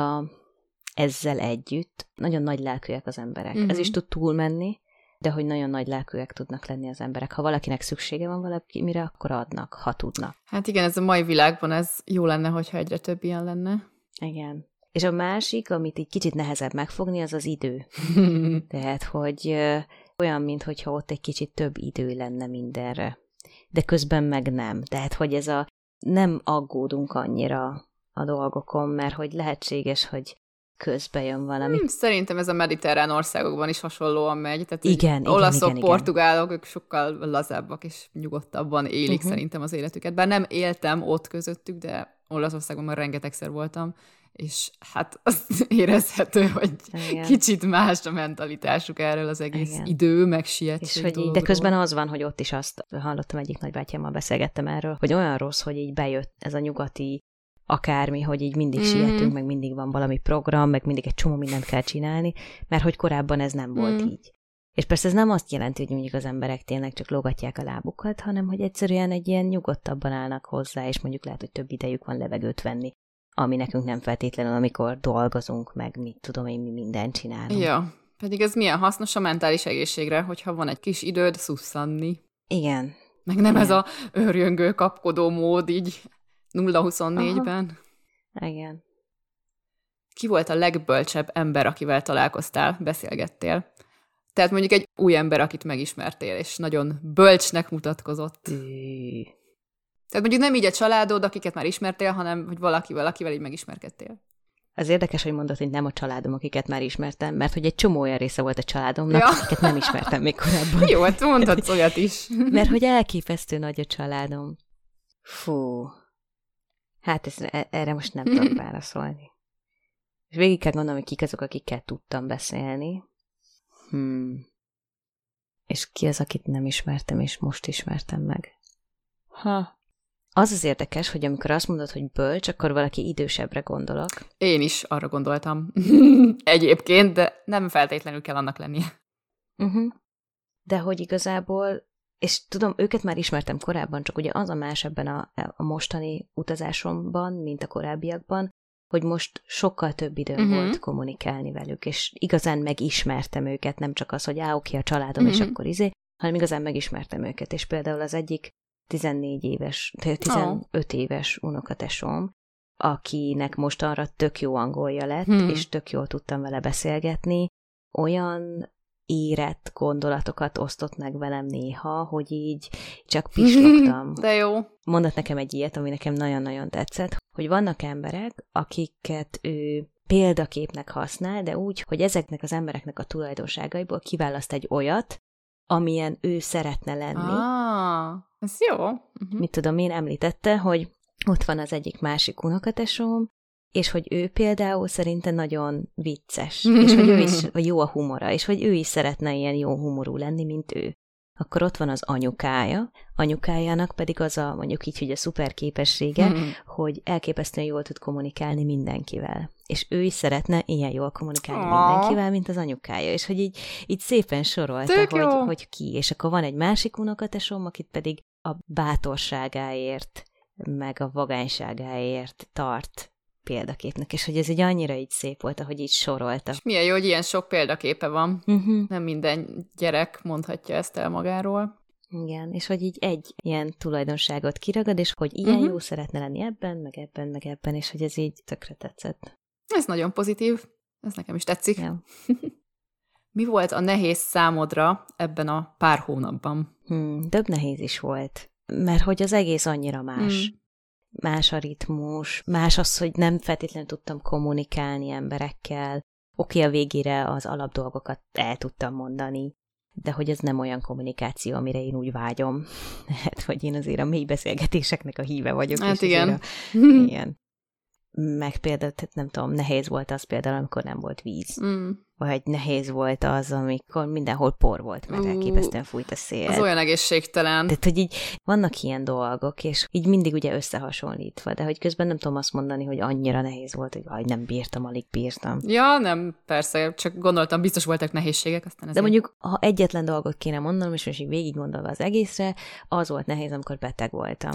ezzel együtt nagyon nagy lelkűek az emberek. Ez is tud túlmenni, de hogy nagyon nagy lelkűek tudnak lenni az emberek. Ha valakinek szüksége van valamire, akkor adnak, ha tudnak. Hát igen, ez a mai világban ez jó lenne, hogyha egyre több ilyen lenne. Igen. És a másik, amit így kicsit nehezebb megfogni, az az idő. Tehát, hogy olyan, mintha ott egy kicsit több idő lenne mindenre. De közben meg nem. Tehát, hogy ez nem aggódunk annyira a dolgokon, mert hogy lehetséges, hogy közbe jön valami. Szerintem ez a mediterrán országokban is hasonlóan megy. Tehát igen, olaszok, igen, portugálok, igen. Ők sokkal lazábbak és nyugodtabban élik szerintem az életüket. Bár nem éltem ott közöttük, de Olaszországban már rengetegszer voltam, és hát az érezhető, hogy igen. Kicsit más a mentalitásuk erről az egész igen. idő, meg sietség dologról. De közben az van, hogy ott is azt hallottam, egyik nagybátyámmal beszélgettem erről, hogy olyan rossz, hogy így bejött ez a nyugati akármi, hogy így mindig sietünk, meg mindig van valami program, meg mindig egy csomó mindent kell csinálni, mert hogy korábban ez nem volt így. És persze ez nem azt jelenti, hogy mondjuk az emberek tényleg csak lógatják a lábukat, hanem hogy egyszerűen egy ilyen nyugodtabban állnak hozzá, és mondjuk lehet, hogy több idejük van levegőt venni, ami nekünk nem feltétlenül, amikor dolgozunk, meg mit tudom én, mi mindent csinálunk. Ja, pedig ez milyen hasznos a mentális egészségre, hogyha van egy kis időd szusszanni. Igen. Meg nem igen. ez a őrjöngő, kapkodó mód így 0-24-ben. Aha. Igen. Ki volt a legbölcsebb ember, akivel találkoztál, beszélgettél? Tehát mondjuk egy új ember, akit megismertél, és nagyon bölcsnek mutatkozott. Tehát mondjuk nem így a családod, akiket már ismertél, hanem hogy valakivel így megismerkedtél. Az érdekes, hogy mondod, hogy nem a családom, akiket már ismertem, mert hogy egy csomó olyan része volt a családomnak, akiket nem ismertem még korábban. Jó, hát mondhatsz olyat is. Mert hogy elképesztő nagy a családom. Fú. Hát erre most nem tudok válaszolni. És végig kell gondolom, hogy kik azok, akikkel tudtam beszélni. És ki az, akit nem ismertem, és most ismertem meg? Az az érdekes, hogy amikor azt mondod, hogy bölcs, akkor valaki idősebbre gondolok. Én is arra gondoltam. Egyébként, de nem feltétlenül kell annak lennie. De hogy igazából, és tudom, őket már ismertem korábban, csak ugye az a más ebben a mostani utazásomban, mint a korábbiakban, hogy most sokkal több időm volt kommunikálni velük, és igazán megismertem őket, nem csak az, hogy oké, a családom, és akkor hanem igazán megismertem őket, és például az egyik 14 éves, 15 éves unokatesom, akinek mostanra tök jó angolja lett, és tök jól tudtam vele beszélgetni, olyan érett gondolatokat osztott meg velem néha, hogy így csak pislogtam. De jó. Mondott nekem egy ilyet, ami nekem nagyon-nagyon tetszett, hogy vannak emberek, akiket ő példaképnek használ, de úgy, hogy ezeknek az embereknek a tulajdonságaiból kiválaszt egy olyat, amilyen ő szeretne lenni. Ez jó. Mit tudom, én említette, hogy ott van az egyik másik unokatesom, és hogy ő például szerinte nagyon vicces, és hogy ő is hogy jó a humora, és hogy ő is szeretne ilyen jó humorú lenni, mint ő. Akkor ott van az anyukája, anyukájának pedig az a, mondjuk így, hogy a szuper képessége, hogy elképesztően jól tud kommunikálni mindenkivel. És ő is szeretne ilyen jól kommunikálni mindenkivel, mint az anyukája. És hogy így szépen sorolta, hogy ki. És akkor van egy másik unokatesom, akit pedig a bátorságáért, meg a vagányságáért tart példaképnek, és hogy ez így annyira így szép volt, ahogy így sorolta. És milyen jó, hogy ilyen sok példaképe van. Nem minden gyerek mondhatja ezt el magáról. Igen, és hogy így egy ilyen tulajdonságot kiragad, és hogy ilyen jó szeretne lenni ebben, meg ebben, meg ebben, és hogy ez így tökre tetszett. Ez nagyon pozitív. Ez nekem is tetszik. Ja. Mi volt a nehéz számodra ebben a pár hónapban? Több nehéz is volt, mert hogy az egész annyira más. Más a ritmus, más az, hogy nem feltétlenül tudtam kommunikálni emberekkel. Oké, a végére az alapdolgokat el tudtam mondani, de hogy ez nem olyan kommunikáció, amire én úgy vágyom. Hát, hogy én azért a mély beszélgetéseknek a híve vagyok. Hát igen. Igen. Meg például, nem tudom, nehéz volt az például, amikor nem volt víz. Vagy nehéz volt az, amikor mindenhol por volt, mert elképesztően fújt a szél. Az olyan egészségtelen. Tehát, hogy így vannak ilyen dolgok, és így mindig ugye összehasonlítva, de hogy közben nem tudom azt mondani, hogy annyira nehéz volt, hogy nem bírtam, alig bírtam. Ja, nem, persze, csak gondoltam, biztos voltak nehézségek, aztán de mondjuk, ha egyetlen dolgot kéne mondanom, és most így végig gondolva az egészre, az volt nehéz, amikor beteg voltam.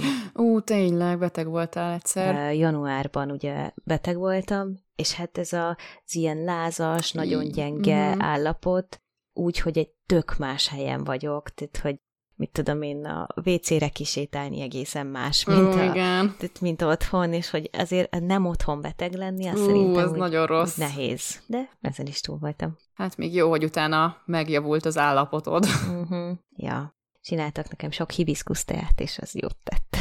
Tényleg, beteg voltál egyszer. Januárban ugye beteg voltam, és hát ez az ilyen lázas, nagyon gyenge állapot, úgyhogy egy tök más helyen vagyok, tehát hogy mit tudom én, a WC-re kisétálni egészen más, mint otthon, és hogy azért nem otthon beteg lenni, azt szerintem ez nagyon rossz. Nehéz, de ezen is túl voltam. Hát még jó, hogy utána megjavult az állapotod. Ja, csináltak nekem sok hibiszkuszteát, és az jót tett.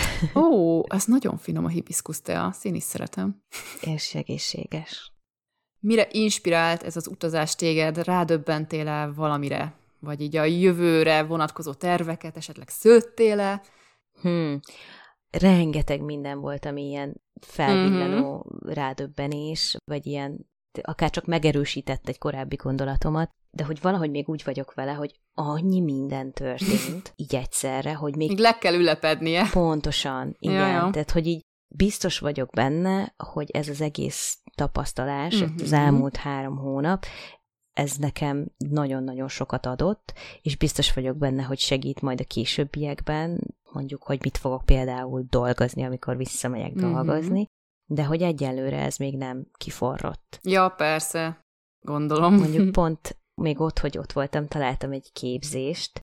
Az nagyon finom a hibiszkusztea, én is szeretem. És egészséges. Mire inspirált ez az utazás téged? Rádöbbentél-e valamire? Vagy így a jövőre vonatkozó terveket esetleg szőttél-e? Rengeteg minden volt, ami ilyen felvillanó rádöbbenés, vagy ilyen, akár csak megerősített egy korábbi gondolatomat, de hogy valahogy még úgy vagyok vele, hogy annyi minden történt így egyszerre, hogy még... le kell ülepednie. Pontosan, igen. Jaja. Tehát, hogy így biztos vagyok benne, hogy ez az egész tapasztalás, az elmúlt 3 hónap, ez nekem nagyon-nagyon sokat adott, és biztos vagyok benne, hogy segít majd a későbbiekben, mondjuk, hogy mit fogok például dolgozni, amikor visszamegyek dolgozni, de hogy egyelőre ez még nem kiforrott. Ja, persze, gondolom. Mondjuk pont még ott, hogy ott voltam, találtam egy képzést,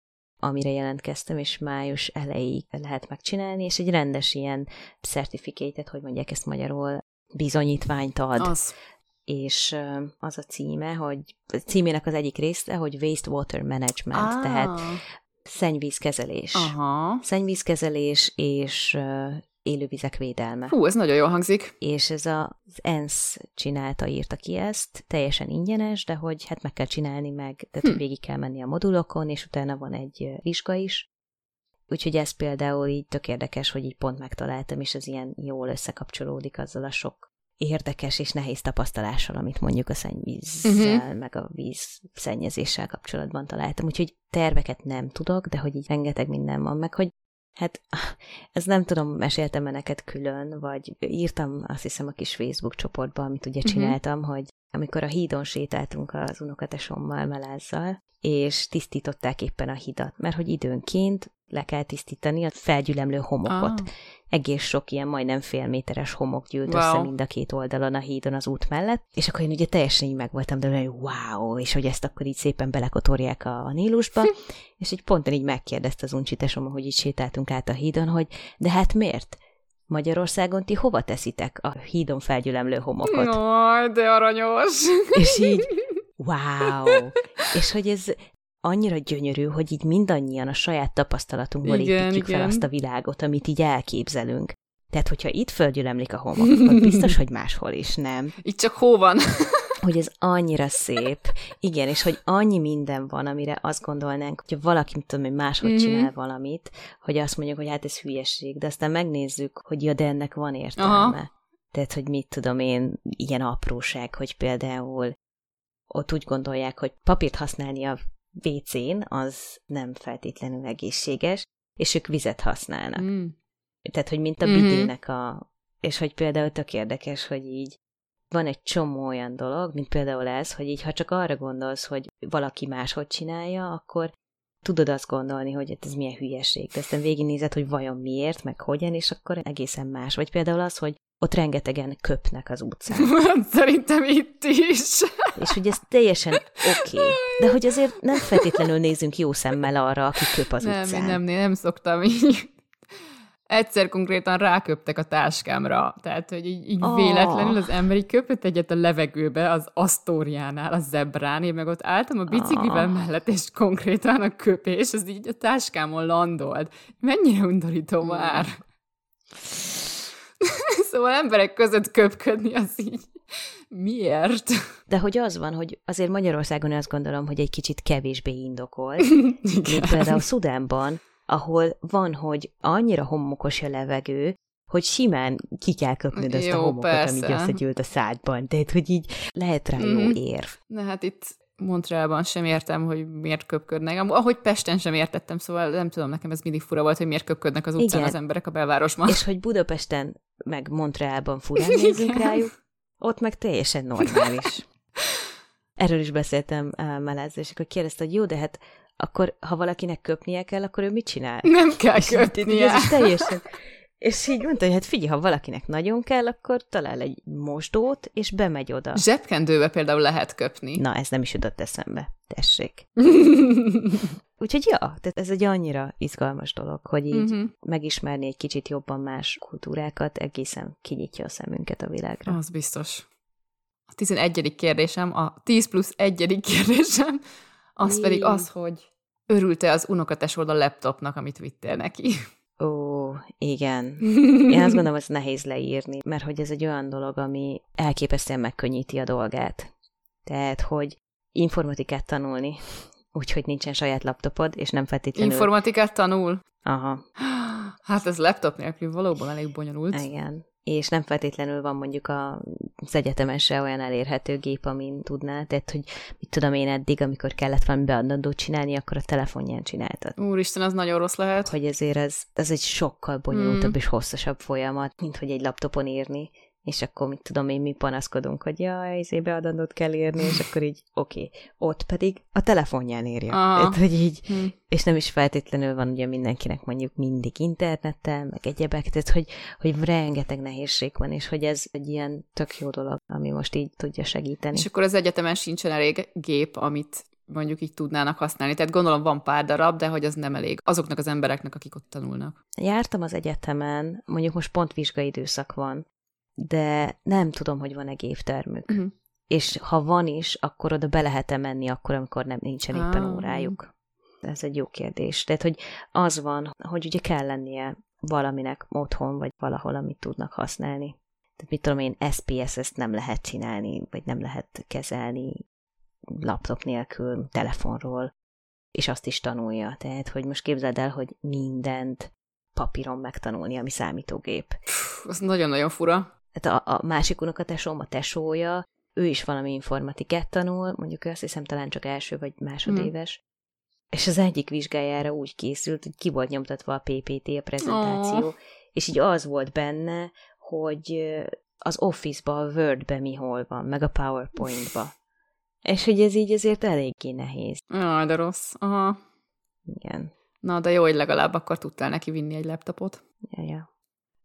amire jelentkeztem, és május elejéig lehet megcsinálni, és egy rendes ilyen certifikátet, hogy mondják ezt magyarul, bizonyítványt ad. Az. És az a címe, hogy a címének az egyik része, hogy Waste Water Management, tehát szennyvízkezelés. Szennyvízkezelés és élővizek védelme. Hú, ez nagyon jól hangzik. És ez az ENSZ írta ki ezt, teljesen ingyenes, de hogy hát meg kell csinálni meg, tehát végig kell menni a modulokon, és utána van egy vizsga is. Úgyhogy ez például így tök érdekes, hogy így pont megtaláltam, és az ilyen jól összekapcsolódik azzal a sok érdekes és nehéz tapasztalással, amit mondjuk a szennyvízzel, meg a víz szennyezéssel kapcsolatban találtam. Úgyhogy terveket nem tudok, de hogy így rengeteg minden van, meg hogy hát ez nem tudom, meséltem-e neked külön, vagy írtam azt hiszem a kis Facebook csoportba, amit ugye csináltam, hogy amikor a hídon sétáltunk az unokatesommal, Melázzal, és tisztították éppen a hidat, mert hogy időnként le kell tisztítani a felgyülemlő homokot. Egész sok ilyen majdnem félméteres homok gyűlt össze mind a két oldalon a hídon az út mellett, és akkor én ugye teljesen így megvoltam, de hogy wow, és hogy ezt akkor így szépen belekotorják a Nílusba, és így ponton így megkérdezte az uncsitesom, ahogy így sétáltunk át a hídon, hogy de hát miért? Magyarországon ti hova teszitek a hídon felgyülemlő homokot? Jaj, de aranyos! És így, wow! És hogy ez annyira gyönyörű, hogy így mindannyian a saját tapasztalatunkból építjük fel azt a világot, amit így elképzelünk. Tehát, hogyha itt földgyülemlik a homok, akkor biztos, hogy máshol is, nem? Itt csak hó van. Hogy ez annyira szép. Igen, és hogy annyi minden van, amire azt gondolnánk, hogyha valaki, mit tudom, hogy máshogy csinál valamit, hogy azt mondjuk, hogy hát ez hülyeség, de aztán megnézzük, hogy ja, de ennek van értelme. Tehát, hogy mit tudom én, ilyen apróság, hogy például ott úgy gondolják, hogy papírt használni a WC-n az nem feltétlenül egészséges, és ők vizet használnak. Tehát, hogy mint a bidének a... És hogy például tök érdekes, hogy így van egy csomó olyan dolog, mint például ez, hogy így ha csak arra gondolsz, hogy valaki máshogy csinálja, akkor tudod azt gondolni, hogy ez milyen hülyeség. De aztán végignézed, hogy vajon miért, meg hogyan, és akkor egészen más. Vagy például az, hogy ott rengetegen köpnek az utcán. Szerintem itt is. És hogy ez teljesen oké. De hogy azért nem feltétlenül nézünk jó szemmel arra, aki köp az utcán. Nem szoktam így. Egyszer konkrétan ráköptek a táskámra. Tehát, hogy így véletlenül az ember így köpött egyet a levegőbe az Asztóriánál, a zebrán. Én meg ott álltam a biciklivel mellett, és konkrétan a köpés, az így a táskámon landolt. Mennyire undorító már. Szóval emberek között köpködni az így. Miért? De hogy az van, hogy azért Magyarországon azt gondolom, hogy egy kicsit kevésbé indokolt, mint például Szudánban, ahol van, hogy annyira homokos a levegő, hogy simán ki kell köpnöd azt a homokot, persze, ami összegyűlt a szádban. Tehát, hogy így lehet rá jó érv. Na hát itt Montrealban sem értem, hogy miért köpködnek. Ahogy Pesten sem értettem, szóval nem tudom, nekem ez mindig fura volt, hogy miért köpködnek az utcán az emberek a belvárosban. És hogy Budapesten meg Montrealban furán nézünk rájuk, ott meg teljesen normális. Erről is beszéltem Melázzal, és akkor kérdezte, hogy jó, de hát akkor, ha valakinek köpnie kell, akkor ő mit csinál? Nem kell köpnie. És így mondta, hogy hát figyelj, ha valakinek nagyon kell, akkor talál egy mosdót, és bemegy oda. Zsebkendőbe például lehet köpni. Na, ez nem is jutott eszembe. Tessék. Úgyhogy ja, tehát ez egy annyira izgalmas dolog, hogy így megismerni egy kicsit jobban más kultúrákat egészen kinyitja a szemünket a világra. Az biztos. A 11. kérdésem, a 10+1. kérdésem, az pedig az, hogy örült-e az unokatesód a laptopnak, amit vittél neki? Ó, igen. Én azt gondolom, ezt nehéz leírni, mert hogy ez egy olyan dolog, ami elképesztően megkönnyíti a dolgát. Tehát, hogy informatikát tanulni, úgyhogy nincsen saját laptopod, és nem feltétlenül... Informatikát tanul? Aha. Hát ez laptop nélkül valóban elég bonyolult. Igen. És nem feltétlenül van mondjuk az egyetemesre olyan elérhető gép, amin tudnál, tehát, hogy mit tudom én eddig, amikor kellett valami beadandót csinálni, akkor a telefonján csináltad. Úristen, az nagyon rossz lehet. Hogy ezért ez egy sokkal bonyolultabb és hosszasabb folyamat, mint hogy egy laptopon írni, és akkor mit tudom én, mi panaszkodunk, hogy jaj, ezért beadandót kell írni, és akkor így oké. Ott pedig a telefonján írja. Tehát, hogy így, és nem is feltétlenül van ugye mindenkinek mondjuk mindig internettel, meg egyebek, tehát hogy rengeteg nehézség van, és hogy ez egy ilyen tök jó dolog, ami most így tudja segíteni. És akkor az egyetemen sincsen elég gép, amit mondjuk így tudnának használni. Tehát gondolom van pár darab, de hogy az nem elég azoknak az embereknek, akik ott tanulnak. Jártam az egyetemen, mondjuk most pont vizsgaidőszak van, de nem tudom, hogy van-e géptermük. Uh-huh. És ha van is, akkor oda be lehet-e menni akkor, amikor nem nincsen éppen órájuk. Ez egy jó kérdés. Tehát, hogy az van, hogy ugye kell lennie valaminek otthon, vagy valahol, amit tudnak használni. Tehát mit tudom én, SPSS-t nem lehet csinálni, vagy nem lehet kezelni laptop nélkül, telefonról, és azt is tanulja. Tehát, hogy most képzeld el, hogy mindent papíron megtanulni, ami számítógép. Az nagyon-nagyon fura. Tehát a másik unokatesom, a tesója, ő is valami informatikát tanul, mondjuk ő azt hiszem talán csak első vagy másodéves, és az egyik vizsgájára úgy készült, hogy ki volt nyomtatva a PPT, a prezentáció, és így az volt benne, hogy az Office-ba, a Word-be mi hol van, meg a PowerPoint-ba. És hogy ez így azért eléggé nehéz. Jaj, de rossz. Aha. Igen. Na, de jó, hogy legalább akkor tudtál neki vinni egy laptopot. Ja.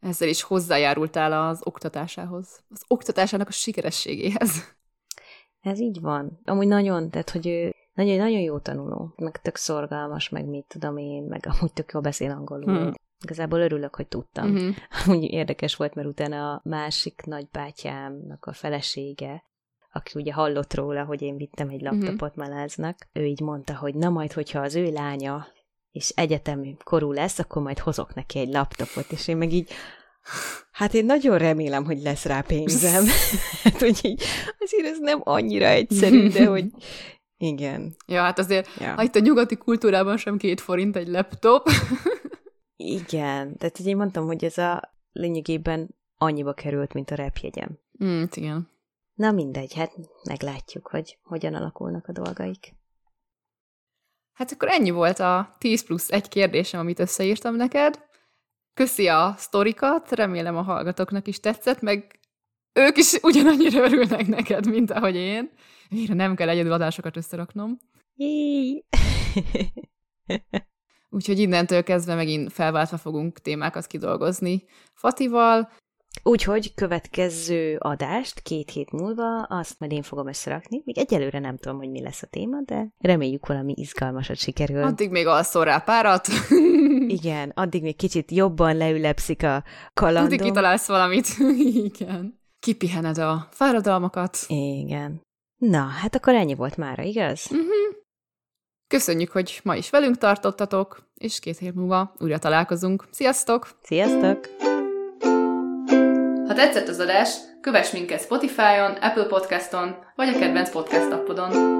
Ezzel is hozzájárultál az oktatásához. Az oktatásának a sikerességéhez. Ez így van. Amúgy nagyon, tehát, hogy ő nagyon jó tanuló, meg tök szorgalmas, meg mit tudom én, meg amúgy tök jól beszél angolul. Igazából örülök, hogy tudtam. Amúgy érdekes volt, mert utána a másik nagybátyámnak a felesége, aki ugye hallott róla, hogy én vittem egy laptopot Maláznak, ő így mondta, hogy na majd, hogyha az ő lánya és egyetemi korú lesz, akkor majd hozok neki egy laptopot, és én meg így, hát én nagyon remélem, hogy lesz rá pénzem. Hát, hogy így, azért ez nem annyira egyszerű, de hogy igen. Ja, hát azért, ha itt a nyugati kultúrában sem 2 forint egy laptop. Igen, tehát hogy én mondtam, hogy ez a lényegében annyiba került, mint a repjegyem. Igen. Na mindegy, hát meglátjuk, hogy hogyan alakulnak a dolgaik. Hát akkor ennyi volt a 10+1 kérdésem, amit összeírtam neked. Köszi a sztorikat, remélem a hallgatóknak is tetszett, meg ők is ugyanannyira örülnek neked, mint ahogy én. Mire nem kell egyedül adásokat összeraknom. Úgyhogy innentől kezdve megint felváltva fogunk témákat kidolgozni Fatival. Úgyhogy következő adást 2 hét múlva, azt majd én fogom összerakni. Még egyelőre nem tudom, hogy mi lesz a téma, de reméljük valami izgalmasat sikerül. Addig még alszol rá párat. Igen, addig még kicsit jobban leülepszik a kalandom. Addig kitalálsz valamit. Igen. Kipihened a fáradalmakat. Igen. Na, hát akkor ennyi volt mára, igaz? Köszönjük, hogy ma is velünk tartottatok, és 2 hét múlva újra találkozunk. Sziasztok! Sziasztok! Ha tetszett az adás, kövess minket Spotify-on, Apple Podcaston, vagy a kedvenc podcast appodon.